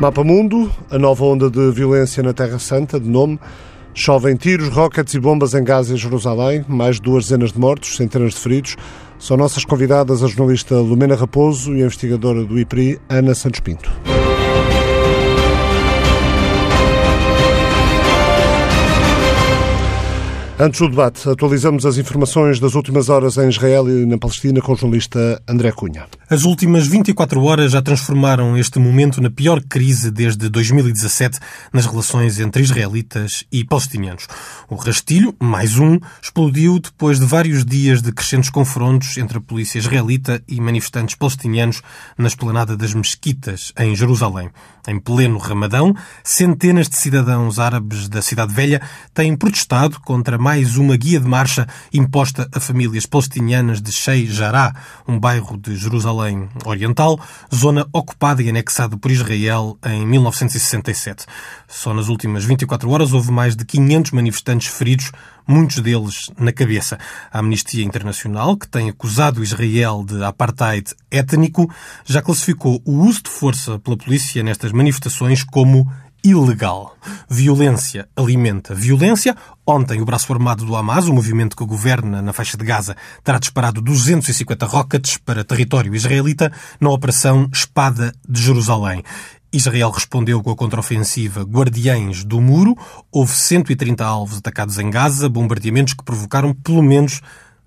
Mapa Mundo, a nova onda de violência na Terra Santa, de nome. Chovem tiros, rockets e bombas em Gaza e Jerusalém, mais de 2 dezenas de mortos, centenas de feridos. São nossas convidadas a jornalista Lumena Raposo e a investigadora do IPRI, Ana Santos Pinto. Antes do debate, atualizamos as informações das últimas horas em Israel e na Palestina com o jornalista André Cunha. As últimas 24 horas já transformaram este momento na pior crise desde 2017 nas relações entre israelitas e palestinianos. O rastilho, mais um, explodiu depois de vários dias de crescentes confrontos entre a polícia israelita e manifestantes palestinianos na Esplanada das Mesquitas, em Jerusalém. Em pleno Ramadão, centenas de cidadãos árabes da Cidade Velha têm protestado contra mais uma guia de marcha imposta a famílias palestinianas de Sheikh Jarrah, um bairro de Jerusalém Oriental, zona ocupada e anexada por Israel em 1967. Só nas últimas 24 horas houve mais de 500 manifestantes feridos, muitos deles na cabeça. A Amnistia Internacional, que tem acusado Israel de apartheid étnico, já classificou o uso de força pela polícia nestas manifestações como ilegal. Violência alimenta violência. Ontem, o braço armado do Hamas, o movimento que governa na faixa de Gaza, terá disparado 250 rockets para território israelita na Operação Espada de Jerusalém. Israel respondeu com a contraofensiva Guardiães do Muro. Houve 130 alvos atacados em Gaza, bombardeamentos que provocaram pelo menos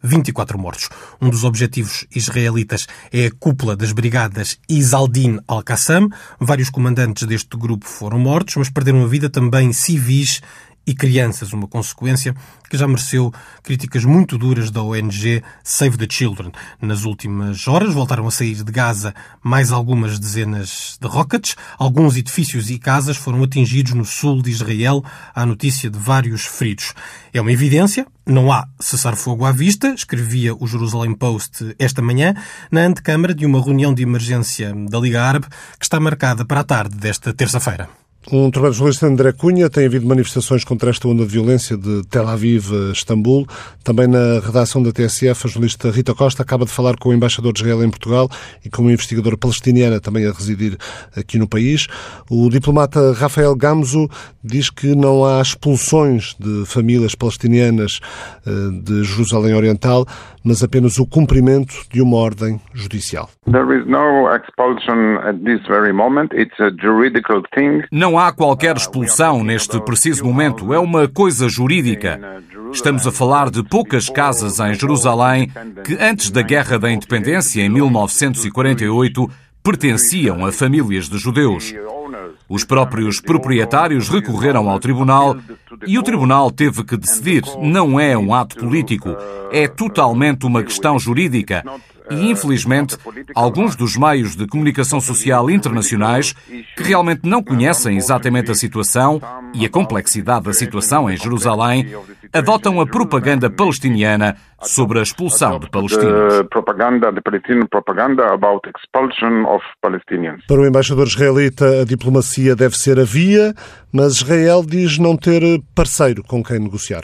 24 mortos. Um dos objetivos israelitas é a cúpula das brigadas Izaldin al-Qassam. Vários comandantes deste grupo foram mortos, mas perderam a vida também civis e crianças, uma consequência que já mereceu críticas muito duras da ONG Save the Children. Nas últimas horas voltaram a sair de Gaza mais algumas dezenas de rockets. Alguns edifícios e casas foram atingidos no sul de Israel. Há notícia de vários feridos. É uma evidência, não há cessar-fogo à vista, escrevia o Jerusalem Post esta manhã, na antecâmara de uma reunião de emergência da Liga Árabe que está marcada para a tarde desta terça-feira. Um trabalho do jornalista André Cunha. Tem havido manifestações contra esta onda de violência de Tel Aviv a Istambul. Também na redação da TSF, a jornalista Rita Costa acaba de falar com o embaixador de Israel em Portugal e com uma investigadora palestiniana também a residir aqui no país. O diplomata Rafael Gamzo diz que não há expulsões de famílias palestinianas de Jerusalém Oriental, mas apenas o cumprimento de uma ordem judicial. Não há qualquer expulsão neste preciso momento. É uma coisa jurídica. Estamos a falar de poucas casas em Jerusalém que, antes da Guerra da Independência, em 1948, pertenciam a famílias de judeus. Os próprios proprietários recorreram ao tribunal e o tribunal teve que decidir. Não é um ato político, é totalmente uma questão jurídica. E, infelizmente, alguns dos meios de comunicação social internacionais que realmente não conhecem exatamente a situação e a complexidade da situação em Jerusalém adotam a propaganda palestiniana sobre a expulsão de palestinos. Para o embaixador israelita, a diplomacia deve ser a via, mas Israel diz não ter parceiro com quem negociar.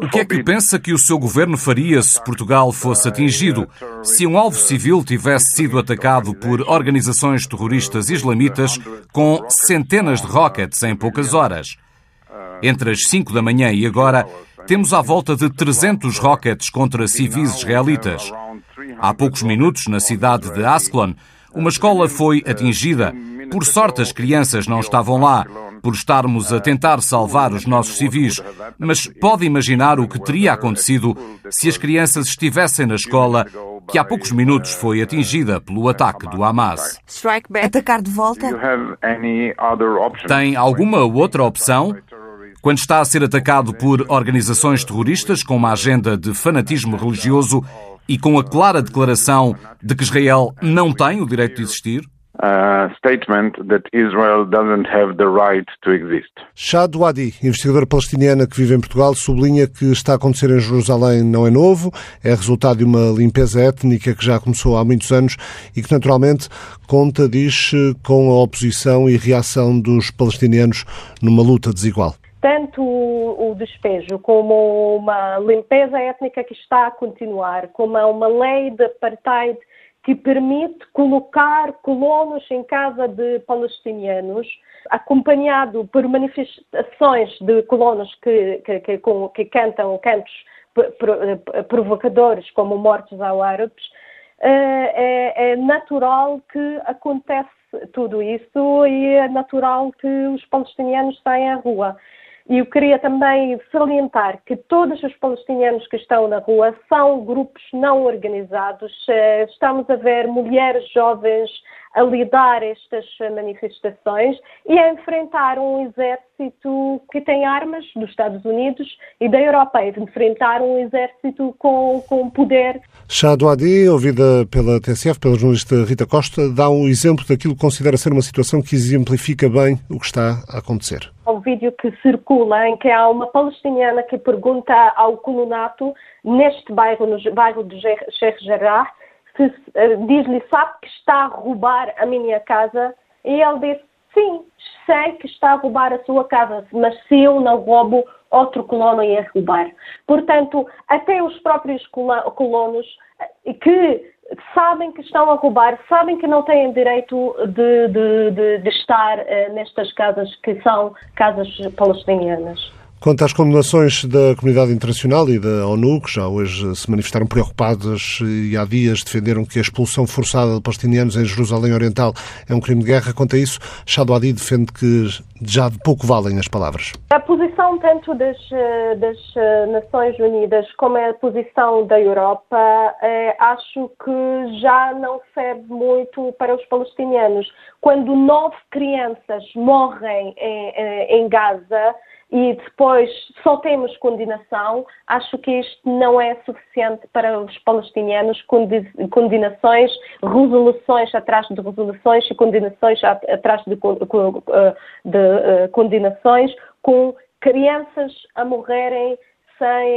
O que é que pensa que o seu governo faria se Portugal fosse atingido? Se um alvo civil tivesse sido atacado por organizações terroristas islamitas com centenas de rockets em poucas horas? Entre as 5 da manhã e agora, temos à volta de 300 rockets contra civis israelitas. Há poucos minutos, na cidade de Ashkelon, uma escola foi atingida. Por sorte, as crianças não estavam lá, por estarmos a tentar salvar os nossos civis. Mas pode imaginar o que teria acontecido se as crianças estivessem na escola que há poucos minutos foi atingida pelo ataque do Hamas. Atacar de volta? Tem alguma outra opção? Quando está a ser atacado por organizações terroristas com uma agenda de fanatismo religioso e com a clara declaração de que Israel não tem o direito de existir? Shadi Adi, investigadora palestiniana que vive em Portugal, sublinha que está a acontecer em Jerusalém não é novo, é resultado de uma limpeza étnica que já começou há muitos anos e que naturalmente conta, diz, com a oposição e reação dos palestinianos numa luta desigual. Tanto o despejo como uma limpeza étnica que está a continuar, como uma lei de apartheid que permite colocar colonos em casa de palestinianos, acompanhado por manifestações de colonos que cantam cantos provocadores como Mortos aos Árabes. É natural que acontece tudo isso e é natural que os palestinianos saiam à rua. E eu queria também salientar que todos os palestinianos que estão na rua são grupos não organizados. Estamos a ver mulheres jovens a liderar estas manifestações e a enfrentar um exército que tem armas dos Estados Unidos e da Europa, e enfrentar um exército com poder. Shadi Adi, ouvida pela TSF, pela jornalista Rita Costa, dá um exemplo daquilo que considera ser uma situação que exemplifica bem o que está a acontecer. Um vídeo que circula em que há uma palestiniana que pergunta ao colonato neste bairro, no bairro de Sheikh Jarrah, diz-lhe, sabe que está a roubar a minha casa? E ele diz, sim, sei que está a roubar a sua casa, mas se eu não roubo, outro colono ia roubar. Portanto, até os próprios colonos que sabem que estão a roubar, sabem que não têm direito de estar nestas casas, que são casas palestinianas. Quanto às condenações da comunidade internacional e da ONU, que já hoje se manifestaram preocupadas e há dias defenderam que a expulsão forçada de palestinianos em Jerusalém Oriental é um crime de guerra, quanto a isso, Shadi Adi defende que já de pouco valem as palavras. A posição tanto das Nações Unidas como a posição da Europa, acho que já não serve muito para os palestinianos. Quando 9 crianças morrem em Gaza, e depois só temos condenação, acho que isto não é suficiente para os palestinianos, condenações, resoluções atrás de resoluções e condenações atrás de condenações, com crianças a morrerem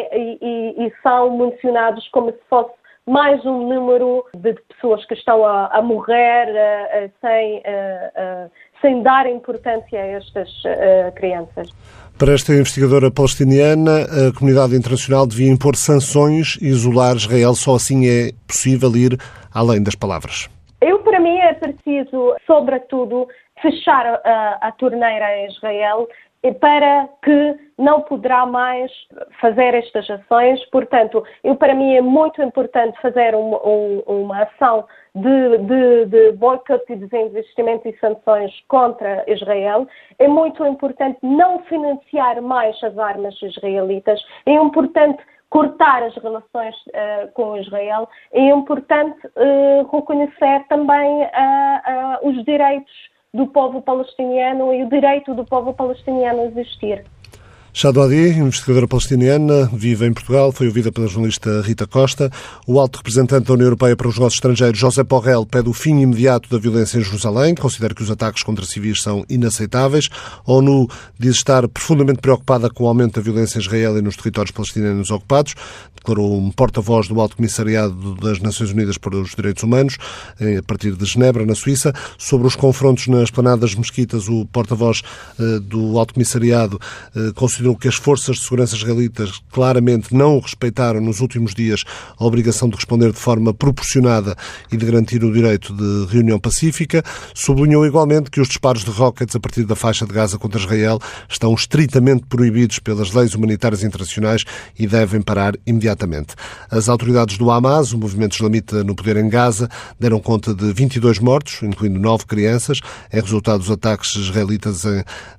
e são mencionados como se fosse mais um número de pessoas que estão a morrer sem dar importância a estas crianças. Para esta investigadora palestiniana, a comunidade internacional devia impor sanções e isolar Israel. Só assim é possível ir além das palavras. Para mim é preciso, sobretudo, fechar a torneira a Israel, para que não poderá mais fazer estas ações. Portanto, para mim é muito importante fazer uma ação de boicote, desinvestimento e sanções contra Israel. É muito importante não financiar mais as armas israelitas. É importante cortar as relações com Israel. É importante reconhecer também os direitos do povo palestiniano e o direito do povo palestiniano a existir. Shadi Adi, investigadora palestiniana, vive em Portugal, foi ouvida pela jornalista Rita Costa. O alto representante da União Europeia para os Negócios Estrangeiros, Josep Borrell, pede o fim imediato da violência em Jerusalém, considera que os ataques contra civis são inaceitáveis. A ONU diz estar profundamente preocupada com o aumento da violência em Israel e nos territórios palestinianos ocupados, declarou um porta-voz do Alto Comissariado das Nações Unidas para os Direitos Humanos, a partir de Genebra, na Suíça. Sobre os confrontos na Esplanada das Mesquitas, o porta-voz do Alto Comissariado considera que as forças de segurança israelitas claramente não respeitaram nos últimos dias a obrigação de responder de forma proporcionada e de garantir o direito de reunião pacífica. Sublinhou igualmente que os disparos de rockets a partir da faixa de Gaza contra Israel estão estritamente proibidos pelas leis humanitárias internacionais e devem parar imediatamente. As autoridades do Hamas, o movimento islamita no poder em Gaza, deram conta de 22 mortos, incluindo 9 crianças, em resultado dos ataques israelitas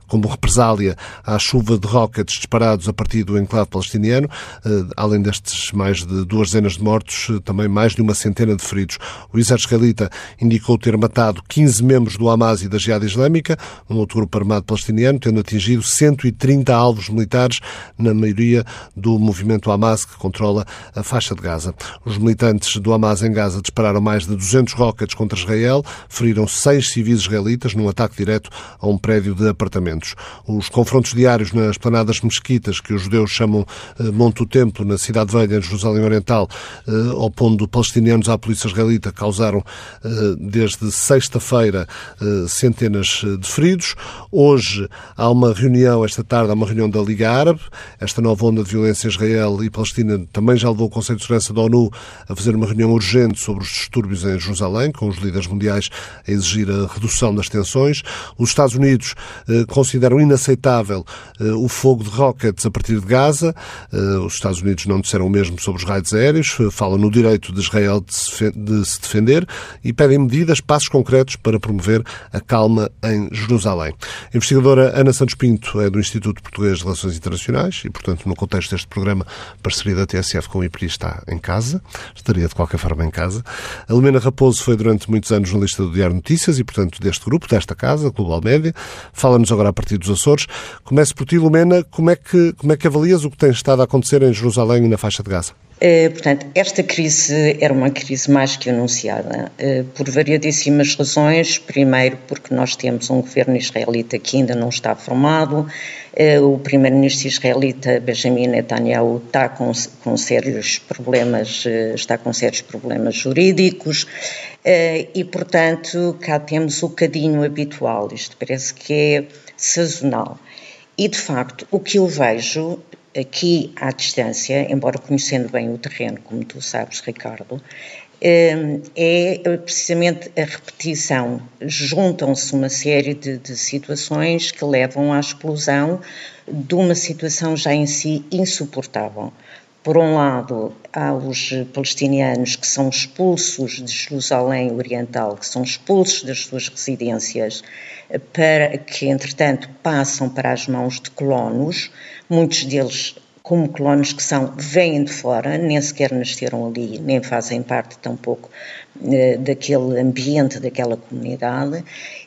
como represália à chuva de rockets disparados a partir do enclave palestiniano. Além destes mais de 2 dezenas de mortos, também mais de 100 de feridos. O exército israelita indicou ter matado 15 membros do Hamas e da Jihad Islâmica, um outro grupo armado palestiniano, tendo atingido 130 alvos militares, na maioria do movimento Hamas, que controla a faixa de Gaza. Os militantes do Hamas em Gaza dispararam mais de 200 rockets contra Israel, feriram 6 civis israelitas num ataque direto a um prédio de apartamentos. Os confrontos diários na Esplanada Esplanada das Mesquitas, que os judeus chamam Monte do Templo, na Cidade Velha, em Jerusalém Oriental, opondo palestinianos à polícia israelita, causaram desde sexta-feira centenas de feridos. Hoje há uma reunião, esta tarde há uma reunião da Liga Árabe. Esta nova onda de violência em Israel e Palestina também já levou o Conselho de Segurança da ONU a fazer uma reunião urgente sobre os distúrbios em Jerusalém, com os líderes mundiais a exigir a redução das tensões. Os Estados Unidos consideram inaceitável o fogo de rockets a partir de Gaza. Os Estados Unidos não disseram o mesmo sobre os raids aéreos, falam no direito de Israel de se defender e pedem medidas, passos concretos para promover a calma em Jerusalém. A investigadora Ana Santos Pinto é do Instituto Português de Relações Internacionais e, portanto, no contexto deste programa, parceria da TSF com o IPRI está em casa, estaria de qualquer forma em casa. A Lumena Raposo foi durante muitos anos jornalista do Diário Notícias e, portanto, deste grupo, desta casa, Global Média. Fala-nos agora a partir dos Açores. Começo por ti, Lumena, como é que avalias o que tem estado a acontecer em Jerusalém e na faixa de Gaza? Portanto, esta crise era uma crise mais que anunciada, por variadíssimas razões. Primeiro, porque nós temos um governo israelita que ainda não está formado. O primeiro-ministro israelita, Benjamin Netanyahu, está com sérios problemas jurídicos. E, portanto, cá temos o cadinho habitual. Isto parece que é sazonal. E, de facto, o que eu vejo aqui à distância, embora conhecendo bem o terreno, como tu sabes, Ricardo, é precisamente a repetição. Juntam-se uma série de situações que levam à explosão de uma situação já em si insuportável. Por um lado, há os palestinianos que são expulsos de Jerusalém Oriental, que são expulsos das suas residências, para que, entretanto, passam para as mãos de colonos. Muitos deles, como colonos que são, vêm de fora, nem sequer nasceram ali, nem fazem parte tampouco daquele ambiente, daquela comunidade.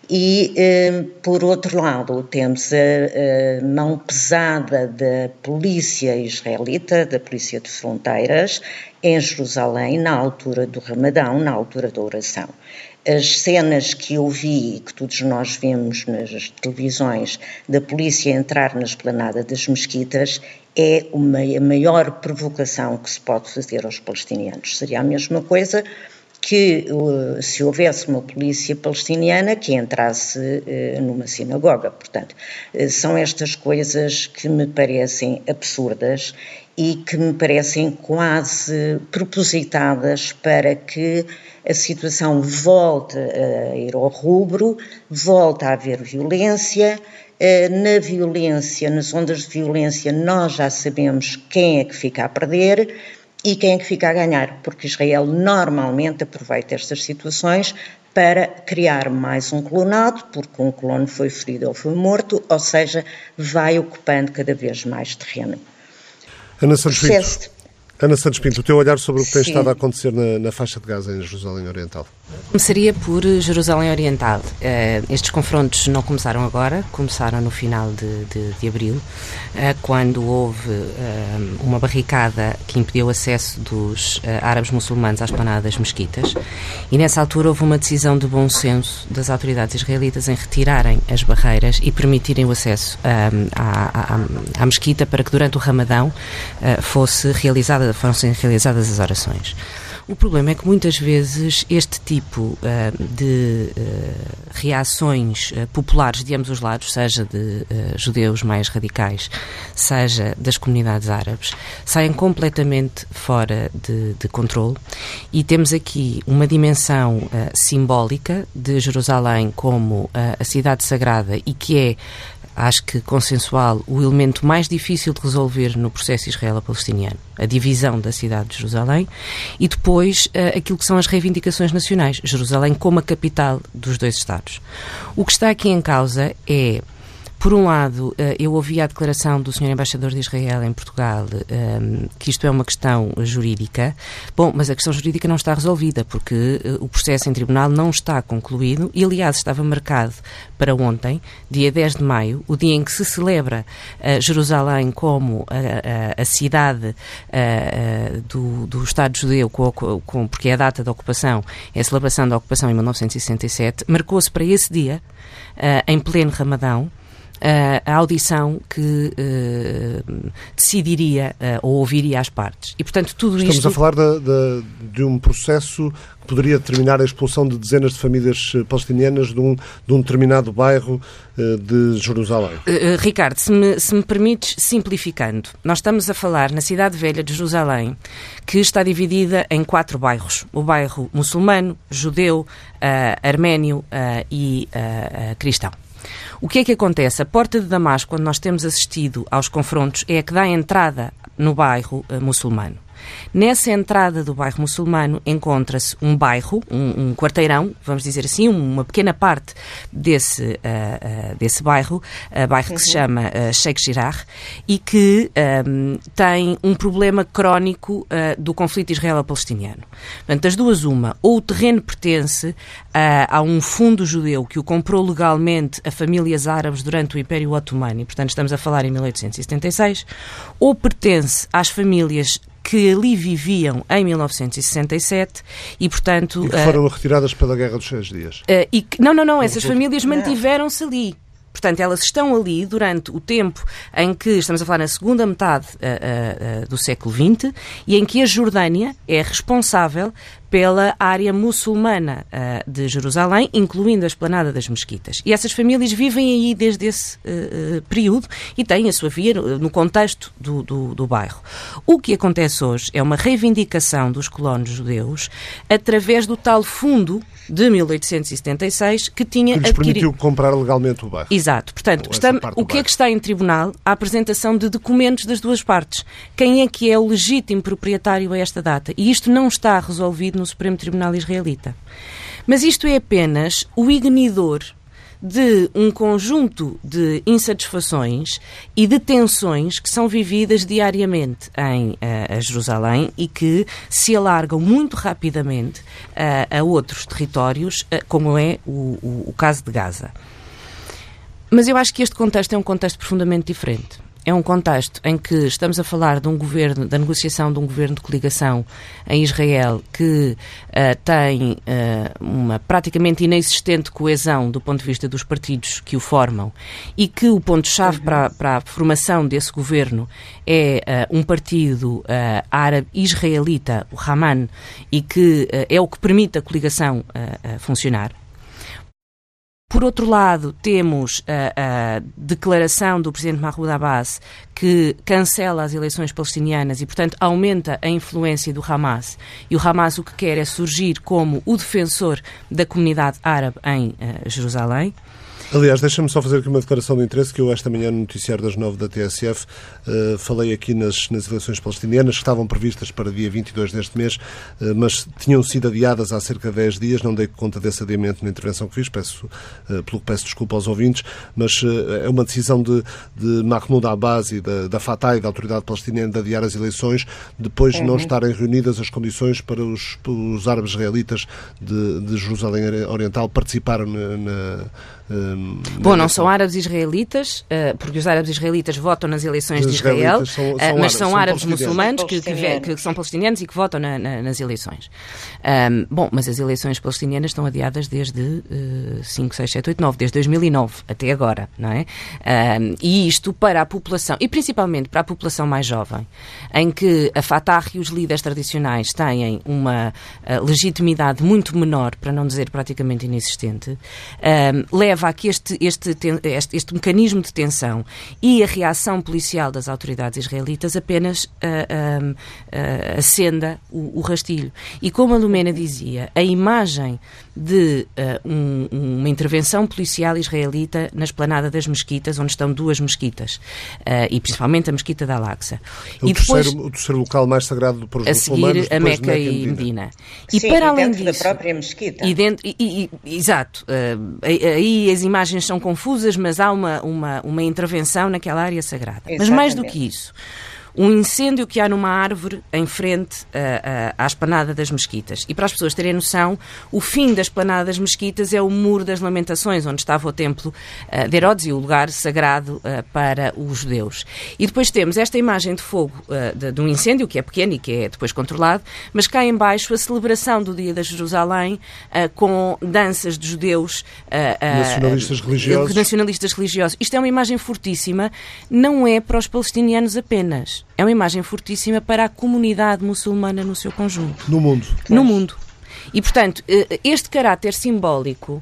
E, por outro lado, temos a mão pesada da polícia israelita, da polícia de fronteiras, em Jerusalém, na altura do Ramadão, na altura da oração. As cenas que eu vi e que todos nós vemos nas televisões da polícia entrar na esplanada das mesquitas é a maior provocação que se pode fazer aos palestinianos. Seria a mesma coisa que se houvesse uma polícia palestiniana que entrasse numa sinagoga. Portanto, são estas coisas que me parecem absurdas e que me parecem quase propositadas para que a situação volte a ir ao rubro, volte a haver violência. Na violência, nas ondas de violência, nós já sabemos quem é que fica a perder e quem é que fica a ganhar, porque Israel normalmente aproveita estas situações para criar mais um clonado, porque um colono foi ferido ou foi morto, ou seja, vai ocupando cada vez mais terreno. Ana Santos Pinto, o teu olhar sobre o que tem estado a acontecer na faixa de Gaza em Jerusalém Oriental? Começaria por Jerusalém Oriental. Estes confrontos não começaram agora, começaram no final de abril, quando houve uma barricada que impediu o acesso dos árabes muçulmanos à esplanada das mesquitas, e nessa altura houve uma decisão de bom senso das autoridades israelitas em retirarem as barreiras e permitirem o acesso à mesquita para que durante o Ramadão fossem realizadas as orações. O problema é que muitas vezes este tipo de reações populares de ambos os lados, seja de judeus mais radicais, seja das comunidades árabes, saem completamente fora de controle, e temos aqui uma dimensão simbólica de Jerusalém como a cidade sagrada, e que é, acho que consensual, o elemento mais difícil de resolver no processo israelo-palestiniano, a divisão da cidade de Jerusalém, e depois aquilo que são as reivindicações nacionais, Jerusalém como a capital dos dois Estados. O que está aqui em causa é, por um lado, eu ouvi a declaração do Sr. Embaixador de Israel em Portugal que isto é uma questão jurídica. Bom, mas a questão jurídica não está resolvida, porque o processo em tribunal não está concluído e, aliás, estava marcado para ontem, dia 10 de maio, o dia em que se celebra Jerusalém como a cidade do Estado judeu, porque é a data da ocupação, é a celebração da ocupação em 1967, marcou-se para esse dia, em pleno Ramadão, a audição que decidiria ou ouviria as partes. E, portanto, tudo isto... Estamos a falar de um processo que poderia determinar a expulsão de dezenas de famílias palestinianas de um determinado bairro de Jerusalém. Ricardo, se me permites, simplificando, nós estamos a falar na Cidade Velha de Jerusalém, que está dividida em 4 bairros. O bairro muçulmano, judeu, arménio e cristão. O que é que acontece? A Porta de Damasco, quando nós temos assistido aos confrontos, é a que dá entrada no bairro muçulmano. Nessa entrada do bairro muçulmano encontra-se um bairro, um quarteirão, vamos dizer assim, uma pequena parte desse bairro, bairro que se chama Sheikh Jarrah, e que tem um problema crónico do conflito israelo-palestiniano. Portanto, das duas uma, ou o terreno pertence a um fundo judeu que o comprou legalmente a famílias árabes durante o Império Otomano, e portanto estamos a falar em 1876, ou pertence às famílias que ali viviam em 1967 e, portanto... E que foram retiradas pela Guerra dos 6 Dias. Não, essas famílias mantiveram-se ali. Portanto, elas estão ali durante o tempo em que, estamos a falar na segunda metade do século XX, e em que a Jordânia é responsável pela área muçulmana de Jerusalém, incluindo a Esplanada das Mesquitas. E essas famílias vivem aí desde esse período e têm a sua vida no contexto do bairro. O que acontece hoje é uma reivindicação dos colonos judeus através do tal fundo de 1876 que tinha adquirido... Que lhes permitiu comprar legalmente o bairro. Exato. Portanto, o que é que está em tribunal? A apresentação de documentos das duas partes. Quem é que é o legítimo proprietário a esta data? E isto não está resolvido no Supremo Tribunal Israelita. Mas isto é apenas o ignidor de um conjunto de insatisfações e de tensões que são vividas diariamente em Jerusalém e que se alargam muito rapidamente a outros territórios, como é o caso de Gaza. Mas eu acho que este contexto é um contexto profundamente diferente. É um contexto em que estamos a falar de um governo, da negociação de um governo de coligação em Israel que tem uma praticamente inexistente coesão do ponto de vista dos partidos que o formam e que o ponto-chave para a formação desse governo é um partido árabe-israelita, o Haman, e que é o que permite a coligação funcionar. Por outro lado, temos a declaração do presidente Mahmoud Abbas que cancela as eleições palestinianas e, portanto, aumenta a influência do Hamas. E o Hamas o que quer é surgir como o defensor da comunidade árabe em Jerusalém. Aliás, deixa-me só fazer aqui uma declaração de interesse que eu esta manhã no noticiário das 9 da TSF falei aqui nas eleições palestinianas que estavam previstas para dia 22 deste mês, mas tinham sido adiadas há cerca de 10 dias, não dei conta desse adiamento na intervenção que fiz, pelo que peço desculpa aos ouvintes, mas é uma decisão de Mahmoud Abbas e da Fatah e da Autoridade Palestiniana de adiar as eleições depois de não estarem reunidas as condições para os árabes israelitas de Jerusalém Oriental participarem Bom, não são árabes israelitas, porque os árabes israelitas votam nas eleições de Israel, mas são árabes muçulmanos que são palestinianos e que votam nas eleições. Bom, mas as eleições palestinianas estão adiadas desde 5, 6, 7, 8, 9, desde 2009 até agora, não é? E isto para a população, e principalmente para a população mais jovem, em que a Fatah e os líderes tradicionais têm uma legitimidade muito menor, para não dizer praticamente inexistente, leva a que este mecanismo de tensão e a reação policial das autoridades israelitas apenas acenda o rastilho. E como a Lumena dizia, a imagem de uma intervenção policial israelita na Esplanada das Mesquitas, onde estão 2 mesquitas, e principalmente a Mesquita de Al-Aqsa. E depois, o terceiro local mais sagrado do povo muçulmano, a Meca e Medina. E sim, para além disso, da própria mesquita. Exato. Aí as imagens são confusas, mas há uma intervenção naquela área sagrada. Exatamente. Mas mais do que isso, um incêndio que há numa árvore em frente à Esplanada das Mesquitas. E para as pessoas terem noção, o fim da Esplanada das Mesquitas é o Muro das Lamentações, onde estava o templo de Herodes e o lugar sagrado para os judeus. E depois temos esta imagem de fogo de um incêndio, que é pequeno e que é depois controlado, mas cá em baixo a celebração do Dia da Jerusalém com danças de judeus nacionalistas religiosos. Isto é uma imagem fortíssima, não é para os palestinianos apenas, é uma imagem fortíssima para a comunidade muçulmana no seu conjunto. No mundo. No mundo. E, portanto, este caráter simbólico,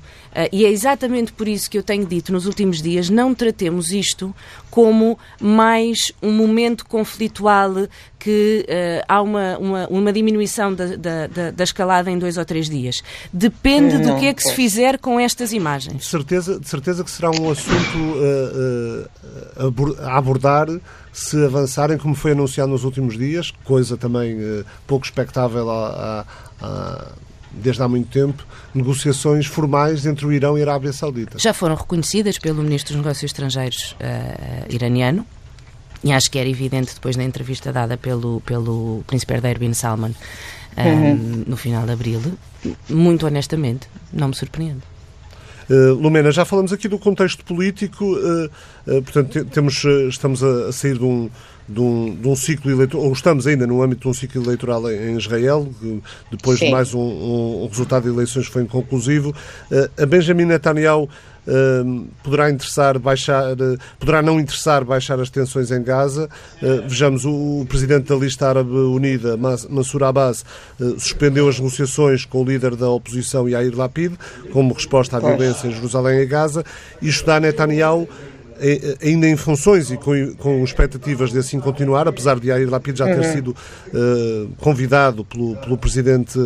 e é exatamente por isso que eu tenho dito nos últimos dias, não tratemos isto como mais um momento conflitual que há uma diminuição da escalada em 2 ou 3 dias. Depende do que é que se fizer com estas imagens. De certeza que será um assunto a abordar se avançarem, como foi anunciado nos últimos dias, coisa também pouco expectável desde há muito tempo, negociações formais entre o Irão e a Arábia Saudita. Já foram reconhecidas pelo Ministro dos Negócios Estrangeiros iraniano, e acho que era evidente depois da entrevista dada pelo príncipe herdeiro Bin Salman no final de abril. Muito honestamente, não me surpreende. Lumena, já falamos aqui do contexto político, portanto, estamos a sair de um ciclo eleitoral, ou estamos ainda no âmbito de um ciclo eleitoral em Israel, depois de mais um resultado de eleições foi inconclusivo. A Benjamin Netanyahu poderá não interessar baixar as tensões em Gaza. Vejamos, o presidente da lista árabe unida, Mansour Abbas, suspendeu as negociações com o líder da oposição, Yair Lapid, como resposta à violência em Jerusalém e Gaza. Isto dá a Netanyahu, ainda em funções e com expectativas de assim continuar, apesar de Yair Lapid já ter sido convidado pelo presidente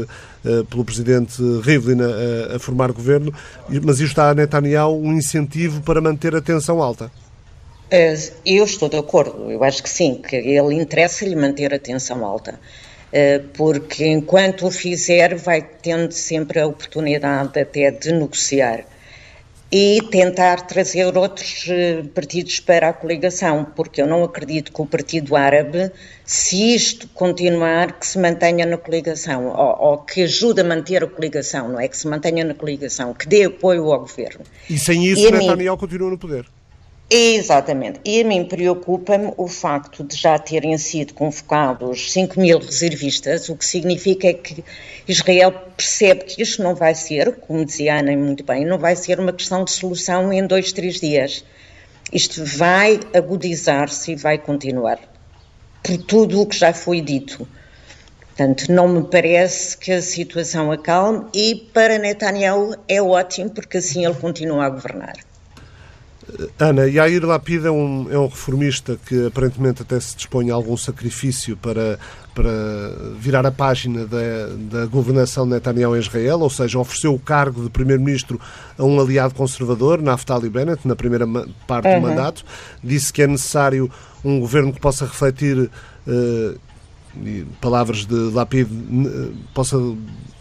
Rivlin a formar governo, mas isto dá a Netanyahu um incentivo para manter a tensão alta. Eu estou de acordo, eu acho que sim, que ele interessa-lhe manter a tensão alta, porque enquanto o fizer vai tendo sempre a oportunidade até de negociar e tentar trazer outros partidos para a coligação, porque eu não acredito que o Partido Árabe, se isto continuar, que se mantenha na coligação, ou que ajude a manter a coligação, não é que se mantenha na coligação, que dê apoio ao governo. E sem isso, Netanyahu continua no poder. Exatamente. E a mim preocupa-me o facto de já terem sido convocados 5.000 reservistas, o que significa é que Israel percebe que isto não vai ser, como dizia Ana muito bem, não vai ser uma questão de solução em 2, 3 dias. Isto vai agudizar-se e vai continuar, por tudo o que já foi dito. Portanto, não me parece que a situação acalme e para Netanyahu é ótimo, porque assim ele continua a governar. Ana, Yair Lapid é um reformista que aparentemente até se dispõe a algum sacrifício para virar a página da governação de Netanyahu em Israel, ou seja, ofereceu o cargo de primeiro-ministro a um aliado conservador, Naftali Bennett, na primeira parte do mandato. Disse que é necessário um governo que possa refletir, palavras de Lapid, possa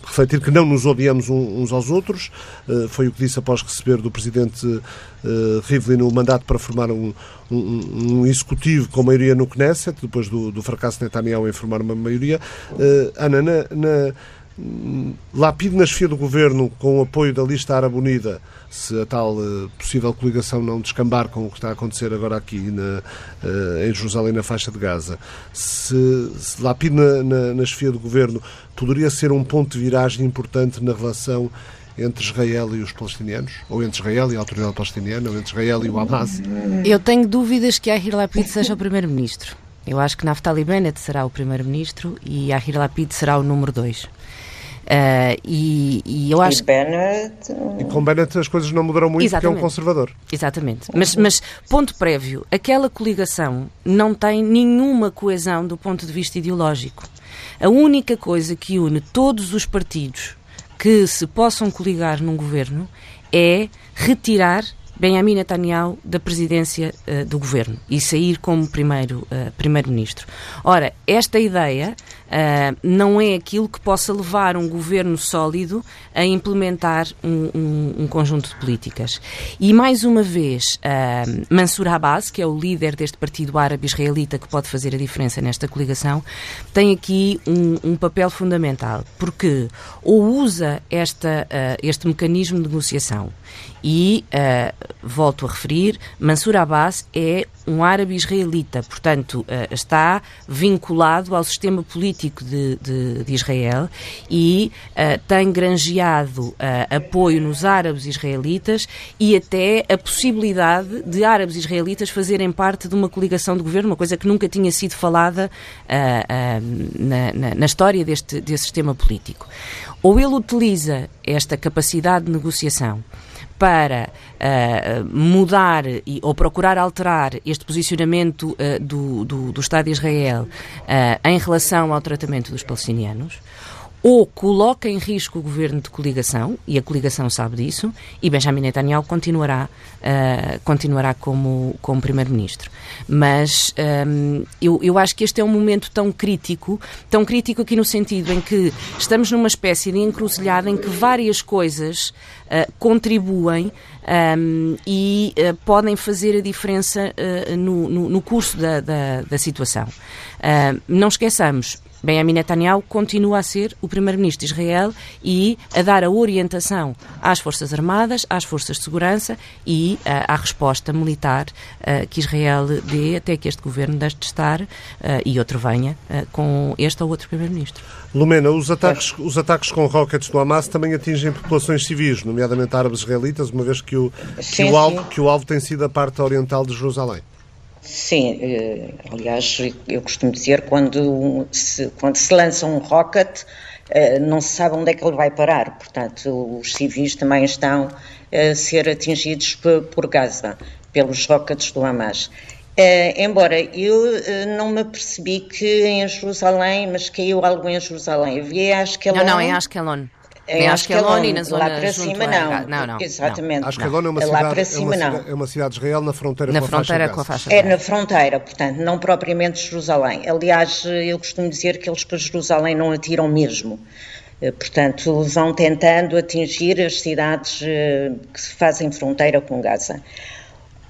refletir que não nos odiamos uns aos outros. Foi o que disse após receber do presidente Rivlin o mandato para formar um executivo com maioria no Knesset, depois do fracasso de Netanyahu em formar uma maioria. Ana, Lapid na chefia do governo, com o apoio da lista árabe unida, se a tal possível coligação não descambar com o que está a acontecer agora aqui em Jerusalém, na faixa de Gaza, se Lapid na chefia do governo poderia ser um ponto de viragem importante na relação entre Israel e os palestinianos, ou entre Israel e a autoridade palestiniana, ou entre Israel e o Hamas? Eu tenho dúvidas que Yair Lapid seja o primeiro-ministro. Eu acho que Naftali Bennett será o primeiro-ministro e Yair Lapid será o número 2. Eu acho e com Bennett as coisas não mudarão muito. Exatamente. Porque é um conservador. Exatamente. Mas ponto prévio, aquela coligação não tem nenhuma coesão do ponto de vista ideológico. A única coisa que une todos os partidos que se possam coligar num governo é retirar Benjamin Netanyahu da presidência do governo e sair como primeiro-ministro. Ora, esta ideia não é aquilo que possa levar um governo sólido a implementar um conjunto de políticas. E, mais uma vez, Mansour Abbas, que é o líder deste partido árabe-israelita que pode fazer a diferença nesta coligação, tem aqui um papel fundamental, porque ou usa este mecanismo de negociação e, volto a referir, Mansour Abbas é um árabe israelita, portanto, está vinculado ao sistema político de Israel e tem granjeado apoio nos árabes israelitas e até a possibilidade de árabes israelitas fazerem parte de uma coligação de governo, uma coisa que nunca tinha sido falada na história desse sistema político. Ou ele utiliza esta capacidade de negociação para mudar ou procurar alterar este posicionamento do Estado de Israel em relação ao tratamento dos palestinianos, ou coloca em risco o governo de coligação, e a coligação sabe disso, e Benjamin Netanyahu continuará como primeiro-ministro. Mas eu acho que este é um momento tão crítico aqui no sentido em que estamos numa espécie de encruzilhada em que várias coisas contribuem e podem fazer a diferença no curso da situação. Não esqueçamos, Benjamin Netanyahu continua a ser o primeiro-ministro de Israel e a dar a orientação às Forças Armadas, às Forças de Segurança e à resposta militar que Israel dê até que este governo deixe de estar e outro venha com este ou outro primeiro-ministro. Lumena, os ataques com rockets do Hamas também atingem populações civis, nomeadamente árabes israelitas, uma vez que o alvo tem sido a parte oriental de Jerusalém. Sim, aliás, eu costumo dizer, quando se lança um rocket, não se sabe onde é que ele vai parar, portanto, os civis também estão a ser atingidos por Gaza, pelos rockets do Hamas. Embora eu não me apercebi que em Jerusalém, mas caiu algo em Jerusalém, havia Ashkelon... Não, em Ashkelon. Em Ashkelon e na zona lá para cima não. Exatamente. Ashkelon é uma cidade de Israel na fronteira com a faixa de Gaza. É na fronteira, portanto, não propriamente Jerusalém. Aliás, eu costumo dizer que eles para Jerusalém não atiram mesmo. Portanto, vão tentando atingir as cidades que se fazem fronteira com Gaza.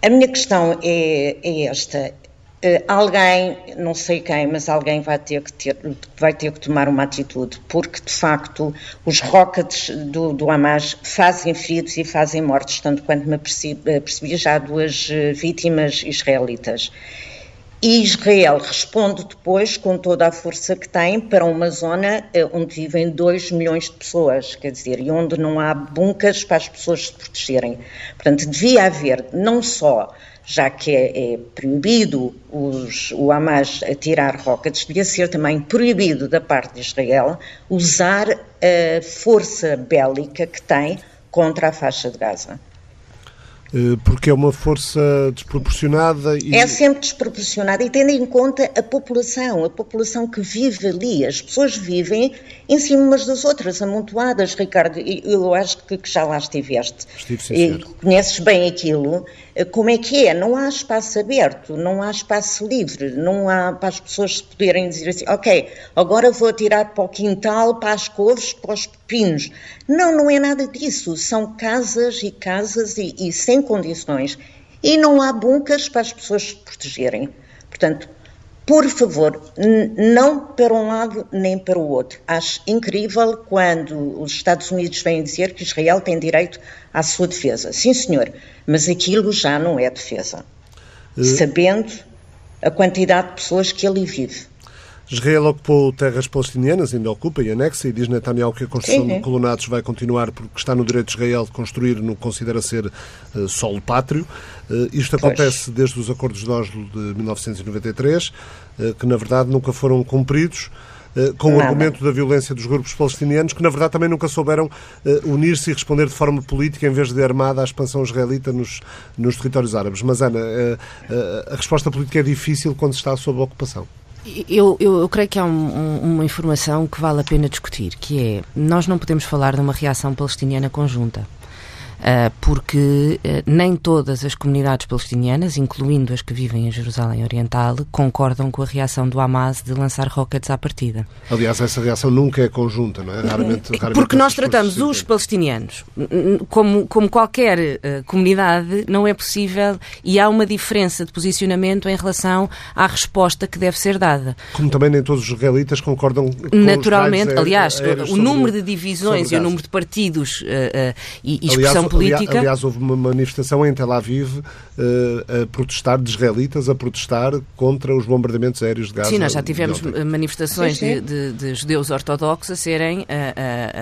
A minha questão é esta. Alguém, não sei quem, mas alguém vai ter que tomar uma atitude, porque de facto os rockets do Hamas fazem feridos e fazem mortes, tanto quanto me percebi já 2 vítimas israelitas. E Israel responde depois com toda a força que tem para uma zona onde vivem 2 milhões de pessoas, quer dizer, e onde não há bunkers para as pessoas se protegerem. Portanto, devia haver não só, já que é proibido o Hamas atirar rockets, devia ser também proibido da parte de Israel usar a força bélica que tem contra a faixa de Gaza. Porque é uma força desproporcionada e... É sempre desproporcionada e tendo em conta a população que vive ali. As pessoas vivem em cima umas das outras, amontoadas, Ricardo. Eu acho que já lá estiveste. Estive, sim, senhor. Conheces bem aquilo. Como é que é? Não há espaço aberto, não há espaço livre, não há para as pessoas se poderem dizer assim, ok, agora vou atirar para o quintal, para as couves, para os pepinos. Não é nada disso. São casas e casas e sem condições. E não há bunkers para as pessoas se protegerem. Portanto, por favor, não para um lado nem para o outro. Acho incrível quando os Estados Unidos vêm dizer que Israel tem direito à sua defesa. Sim, senhor, mas aquilo já não é defesa, sabendo a quantidade de pessoas que ali vive. Israel ocupou terras palestinianas, ainda ocupa e anexa, e diz Netanyahu que a construção de colonatos vai continuar porque está no direito de Israel de construir no que considera ser solo pátrio. Isto acontece desde os acordos de Oslo de 1993, que na verdade nunca foram cumpridos, com o argumento da violência dos grupos palestinianos, que na verdade também nunca souberam unir-se e responder de forma política em vez de armada à expansão israelita nos territórios árabes. Mas, Ana, a resposta política é difícil quando se está sob ocupação. Eu creio que há uma informação que vale a pena discutir, que é, nós não podemos falar de uma reação palestiniana conjunta. porque nem todas as comunidades palestinianas, incluindo as que vivem em Jerusalém Oriental, concordam com a reação do Hamas de lançar rockets à partida. Aliás, essa reação nunca é conjunta, não é? Raramente porque nós tratamos os palestinianos como qualquer comunidade, não é possível, e há uma diferença de posicionamento em relação à resposta que deve ser dada. Como também nem todos os israelitas concordam com naturalmente, os aliás, o número de divisões e o número de partidos e expressão política... Aliás, houve uma manifestação em Tel Aviv a protestar, de israelitas a protestar contra os bombardeamentos aéreos de Gaza. Sim, nós já tivemos manifestações de judeus ortodoxos a serem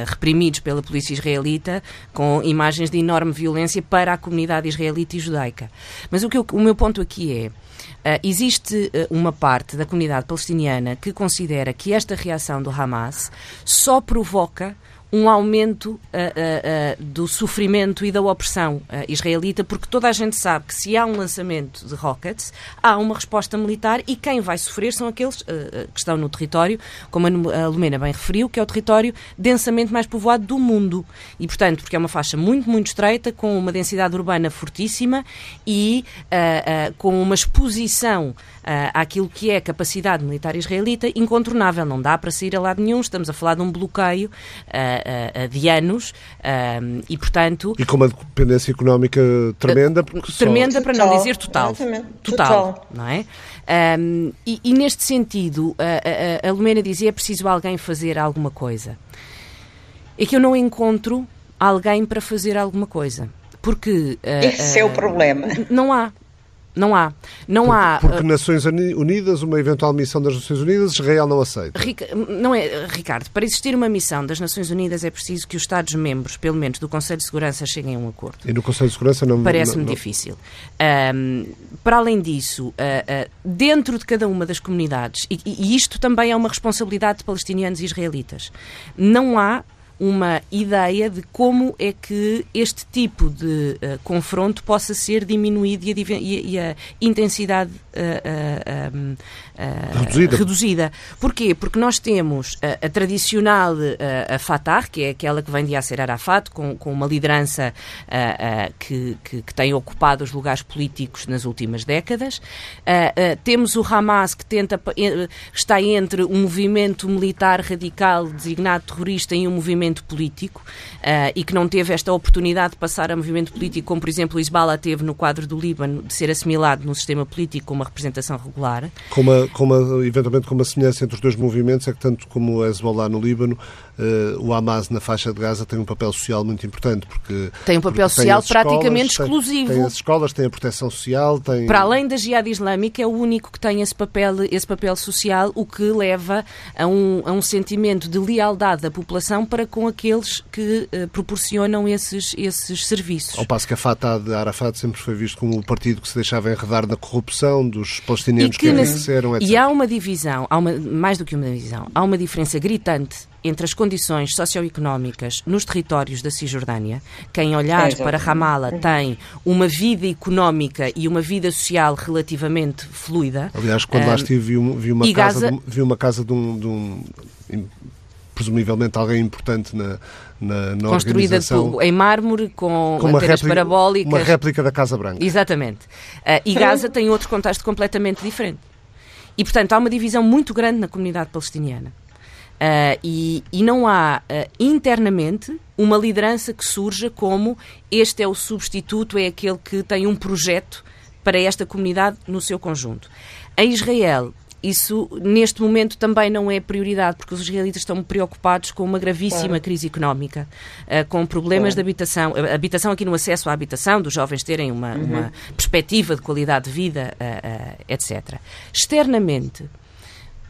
reprimidos pela polícia israelita com imagens de enorme violência para a comunidade israelita e judaica. Mas o meu ponto aqui é... existe uma parte da comunidade palestiniana que considera que esta reação do Hamas só provoca um aumento do sofrimento e da opressão israelita, porque toda a gente sabe que se há um lançamento de rockets, há uma resposta militar e quem vai sofrer são aqueles que estão no território, como a Lumena bem referiu, que é o território densamente mais povoado do mundo. E, portanto, porque é uma faixa muito, muito estreita, com uma densidade urbana fortíssima e com uma exposição àquilo que é a capacidade militar israelita incontornável. Não dá para sair a lado nenhum, estamos a falar de um bloqueio de anos e, portanto... E com uma dependência económica tremenda. Tremenda, para não dizer total. Total, não é? E neste sentido, a Lumena dizia, é preciso alguém fazer alguma coisa. É que eu não encontro alguém para fazer alguma coisa. Porque... esse é o problema. Não há. Porque Nações Unidas, uma eventual missão das Nações Unidas, Israel não aceita. Ricardo, para existir uma missão das Nações Unidas é preciso que os Estados-membros, pelo menos do Conselho de Segurança, cheguem a um acordo. E no Conselho de Segurança não... Parece-me difícil. Para além disso, dentro de cada uma das comunidades, e isto também é uma responsabilidade de palestinianos e israelitas, não há uma ideia de como é que este tipo de confronto possa ser diminuído e a intensidade reduzida. Porquê? Porque nós temos a tradicional a Fatah, que é aquela que vem de Yasser Arafat, com uma liderança que tem ocupado os lugares políticos nas últimas décadas. Temos o Hamas, que está entre um movimento militar radical designado terrorista e um movimento político e que não teve esta oportunidade de passar a movimento político, como por exemplo o Hezbollah teve no quadro do Líbano, de ser assimilado num sistema político com uma representação regular. Eventualmente com uma semelhança entre os dois movimentos, é que tanto como o Hezbollah no Líbano, o Hamas na faixa de Gaza tem um papel social muito importante, porque tem um papel social praticamente exclusivo. Tem as escolas, tem a proteção social, tem... Para além da Jihad Islâmica, é o único que tem esse papel social, o que leva a um sentimento de lealdade da população para com aqueles que proporcionam esses serviços. Ao passo que a Fatah de Arafat sempre foi visto como o partido que se deixava enredar na corrupção dos palestinianos que enriqueceram, etc. E há uma divisão, mais do que uma divisão, há uma diferença gritante entre as condições socioeconómicas nos territórios da Cisjordânia. Quem olhar para Ramala tem uma vida económica e uma vida social relativamente fluida. Aliás, quando lá estive, vi uma casa de um presumivelmente alguém importante na construída em mármore, com antenas parabólicas. Uma réplica da Casa Branca. Exatamente. E Gaza tem outro contexto completamente diferente. E, portanto, há uma divisão muito grande na comunidade palestiniana. E não há internamente uma liderança que surja como este é o substituto, é aquele que tem um projeto para esta comunidade no seu conjunto. Em Israel, isso neste momento também não é prioridade, porque os israelitas estão preocupados com uma gravíssima crise económica, com problemas de habitação, aqui no acesso à habitação, dos jovens terem uma perspectiva de qualidade de vida, etc. Externamente,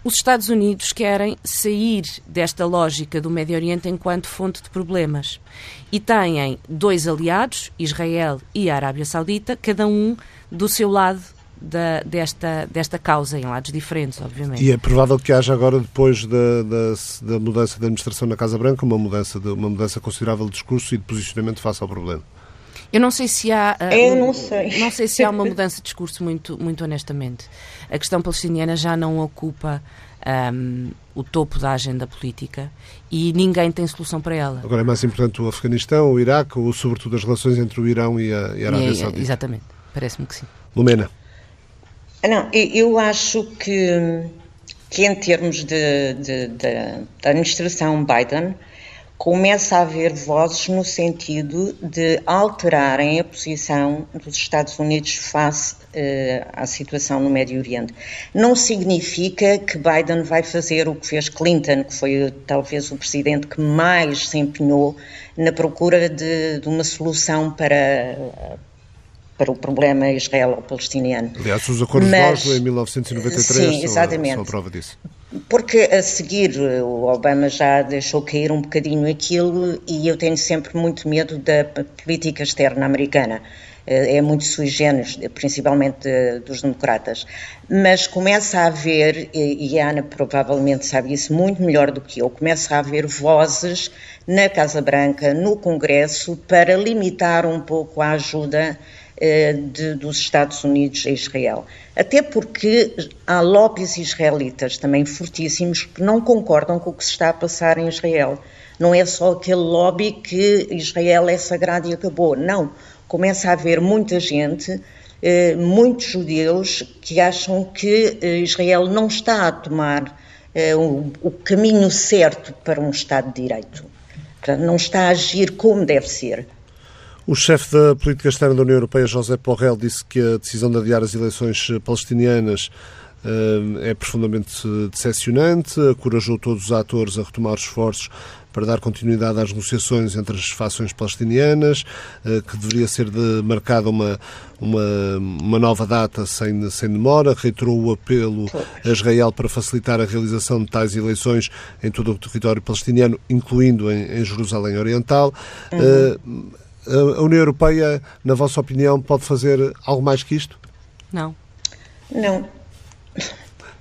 os Estados Unidos querem sair desta lógica do Médio Oriente enquanto fonte de problemas. E têm dois aliados, Israel e a Arábia Saudita, cada um do seu lado desta causa, em lados diferentes, obviamente. E é provável que haja agora, depois da mudança da administração na Casa Branca, uma mudança considerável de discurso e de posicionamento face ao problema. Eu não sei se há... Não sei se há uma mudança de discurso, muito, muito honestamente. A questão palestiniana já não ocupa o topo da agenda política e ninguém tem solução para ela. Agora é mais importante o Afeganistão, o Iraque ou sobretudo as relações entre o Irão e a Arábia Saudita? Exatamente, parece-me que sim. Lumena? Não, eu acho que em termos da administração Biden começa a haver vozes no sentido de alterarem a posição dos Estados Unidos face à situação no Médio Oriente. Não significa que Biden vai fazer o que fez Clinton, que foi talvez o presidente que mais se empenhou na procura de uma solução para o problema israelo-palestiniano. Aliás, os acordos de Oslo em 1993 sim, exatamente. São prova disso. Porque a seguir o Obama já deixou cair um bocadinho aquilo e eu tenho sempre muito medo da política externa americana. É muito sui generis, principalmente dos democratas. Mas começa a haver, e a Ana provavelmente sabe isso muito melhor do que eu, começa a haver vozes na Casa Branca, no Congresso, para limitar um pouco a ajuda dos Estados Unidos a Israel. Até porque há lobbies israelitas também fortíssimos que não concordam com o que se está a passar em Israel. Não é só aquele lobby que Israel é sagrado e acabou. Não. Começa a haver muita gente, muitos judeus, que acham que Israel não está a tomar o caminho certo para um Estado de Direito. Portanto, não está a agir como deve ser. O chefe da política externa da União Europeia, Josep Borrell, disse que a decisão de adiar as eleições palestinianas é profundamente decepcionante, encorajou todos os atores a retomar esforços para dar continuidade às negociações entre as fações palestinianas, que deveria ser marcada uma nova data sem demora, reiterou o apelo a Israel para facilitar a realização de tais eleições em todo o território palestiniano, incluindo em Jerusalém Oriental. A União Europeia, na vossa opinião, pode fazer algo mais que isto? Não. Não.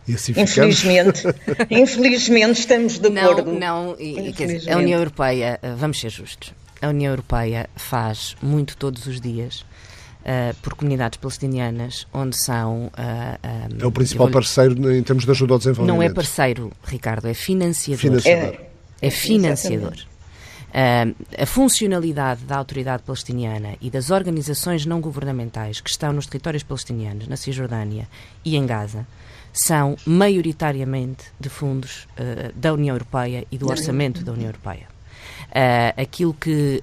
E assim infelizmente estamos de acordo. Não, e quer dizer, a União Europeia, vamos ser justos, a União Europeia faz muito todos os dias por comunidades palestinianas onde são... é o principal parceiro em termos de ajuda ao desenvolvimento. Não é parceiro, Ricardo, é financiador. É financiador. A funcionalidade da autoridade palestiniana e das organizações não governamentais que estão nos territórios palestinianos, na Cisjordânia e em Gaza, são maioritariamente de fundos da União Europeia e do orçamento da União Europeia. Aquilo que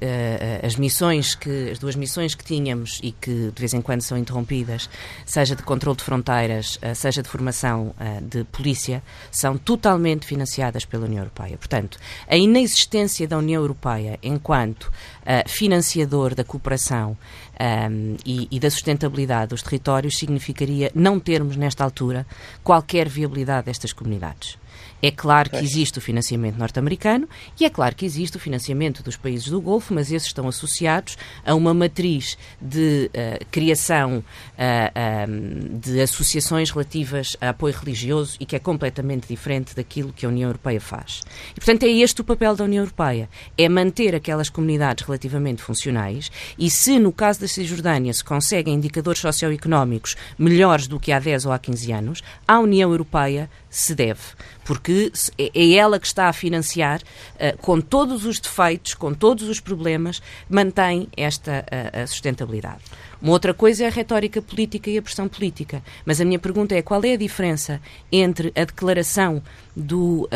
as duas missões que tínhamos e que de vez em quando são interrompidas, seja de controle de fronteiras, seja de formação de polícia, são totalmente financiadas pela União Europeia. Portanto, a inexistência da União Europeia enquanto financiador da cooperação e da sustentabilidade dos territórios significaria não termos, nesta altura, qualquer viabilidade destas comunidades. É claro que existe o financiamento norte-americano e é claro que existe o financiamento dos países do Golfo, mas esses estão associados a uma matriz de criação de associações relativas a apoio religioso e que é completamente diferente daquilo que a União Europeia faz. E, portanto, é este o papel da União Europeia, é manter aquelas comunidades relativamente funcionais e se, no caso da Cisjordânia, se conseguem indicadores socioeconómicos melhores do que há 10 ou há 15 anos, à União Europeia se deve, porque é ela que está a financiar, com todos os defeitos, com todos os problemas, mantém esta sustentabilidade. Uma outra coisa é a retórica política e a pressão política, mas a minha pergunta é qual é a diferença entre a declaração do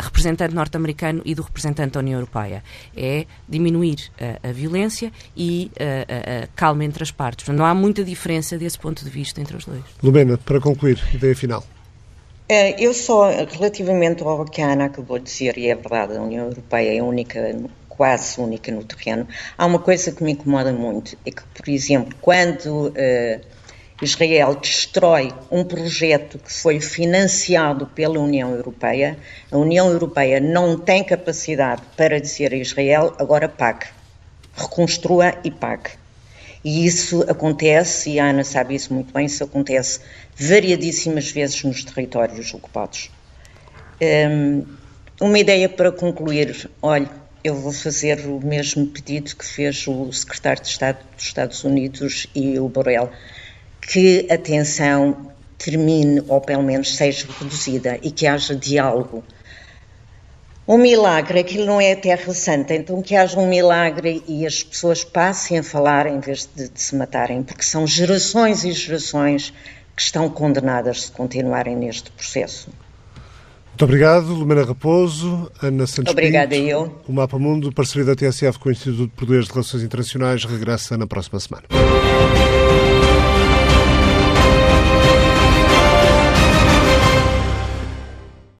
representante norte-americano e do representante da União Europeia? É diminuir a violência e a calma entre as partes. Não há muita diferença desse ponto de vista entre os dois. Lumena, para concluir, ideia final. Eu só, relativamente ao que a Ana acabou de dizer, e é verdade, a União Europeia é única, quase única no terreno, há uma coisa que me incomoda muito, é que, por exemplo, quando Israel destrói um projeto que foi financiado pela União Europeia, a União Europeia não tem capacidade para dizer a Israel, agora pague, reconstrua e pague. E isso acontece, e a Ana sabe isso muito bem, isso acontece variadíssimas vezes nos territórios ocupados. Uma ideia para concluir, olha, eu vou fazer o mesmo pedido que fez o secretário de Estado dos Estados Unidos e o Borrell, que a tensão termine, ou pelo menos seja reduzida, e que haja diálogo. Um milagre, aquilo não é a Terra Santa, então que haja um milagre e as pessoas passem a falar em vez de se matarem, porque são gerações e gerações que estão condenadas se continuarem neste processo. Muito obrigado, Lumena Raposo, Ana Santos Obrigada Pinto. Obrigada eu. O Mapa Mundo, parceria da TSF com o Instituto Português de Relações Internacionais, regressa na próxima semana.